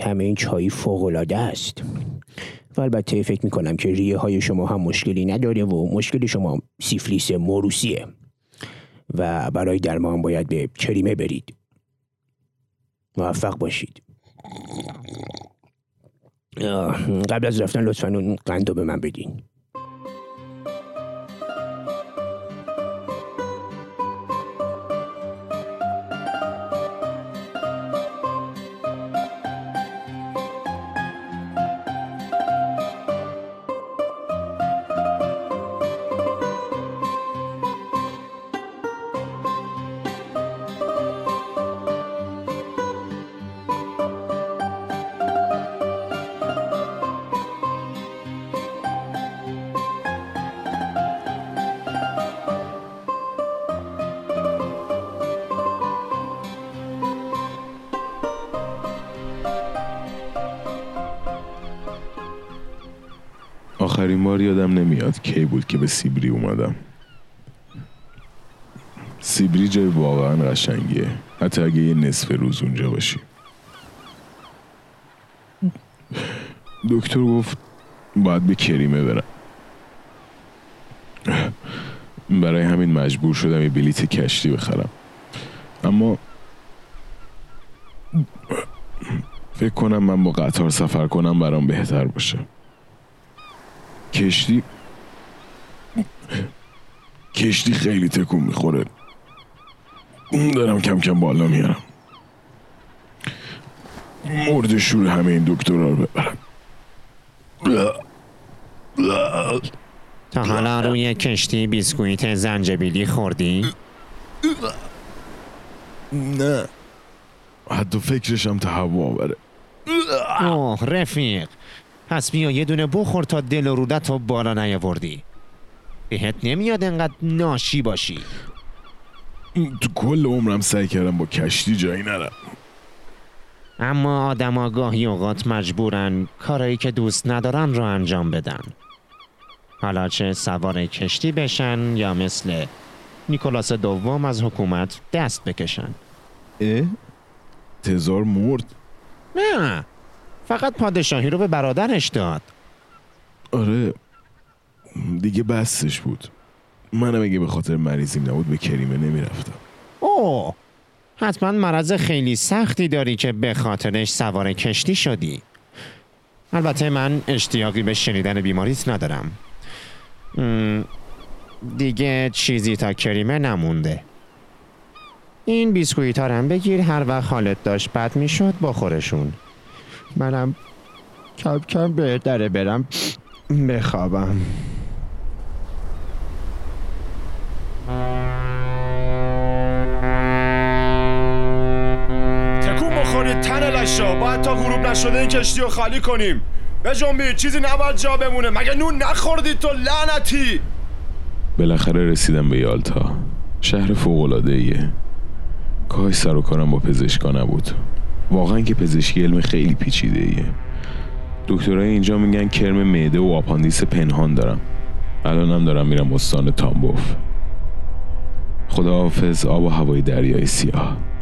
همه این چایی فوق‌العاده است و البته فکر میکنم که ریه های شما هم مشکلی نداره و مشکل شما سیفلیس موروثیه و برای درمان باید به کریمه برید. موفق باشید. قبل از رفتن لطفاً اون قندو به من بدین. آخرین بار یادم نمیاد کی بود که به سیبری اومدم. سیبری جای واقعا قشنگیه، حتی اگه یه نصف روز اونجا باشی. دکتر گفت باید به کریمه برم، برای همین مجبور شدم یه بلیت کشتی بخرم، اما فکر کنم من با قطار سفر کنم برام بهتر باشه. کشتی خیلی تکون میخوره، دارم کم کم بالا میارم. مرد شور همه این دکترها رو ببرم. تا حالا روی کشتی بیسکویت زنجبیلی خوردی؟ نه، حتی فکرشم تهوع آوره. اوه رفیق، پس بیا یه دونه بخور تا دل و رودت رو بالا نیاوردی. بهت نمیاد انقدر ناشی باشی. تو کل عمرم سعی کردم با کشتی جایی نرم، اما آدم ها گاهی اوقات مجبورن کارایی که دوست ندارن رو انجام بدن، حالا چه سوار کشتی بشن یا مثل نیکولاس دوم از حکومت دست بکشن. تزار مرد؟ نه، فقط پادشاهی رو به برادرش داد. آره دیگه بسش بود. منم اگه به خاطر مریضیم نبود به کریمه نمیرفتم. اوه، حتما مرض خیلی سختی داری که به خاطرش سوار کشتی شدی. البته من اشتیاقی به شنیدن بیماریت ندارم. دیگه چیزی تا کریمه نمونده. این بیسکویت ها هم بگیر، هر وقت حالت داشت بد میشد بخورشون. منم کم کم بهتره برم بخوابم. تکون بخورید تن لشا، باید تا غروب نشده این کشتی رو خالی کنیم. بجنبید، چیزی نباید جا بمونه. مگه نون نخوردید تو لعنتی؟ بالاخره رسیدم به یالتا، شهر فوق‌العاده‌ایه. کاش سر و کارم با پزشکا نبود. واقعا که پزشکی علم خیلی پیچیده ایه. دکترای اینجا میگن کرم معده و آپاندیس پنهان دارم. الانم دارم میرم استان تامبوف. خداحافظ آب و هوای دریای سیاه.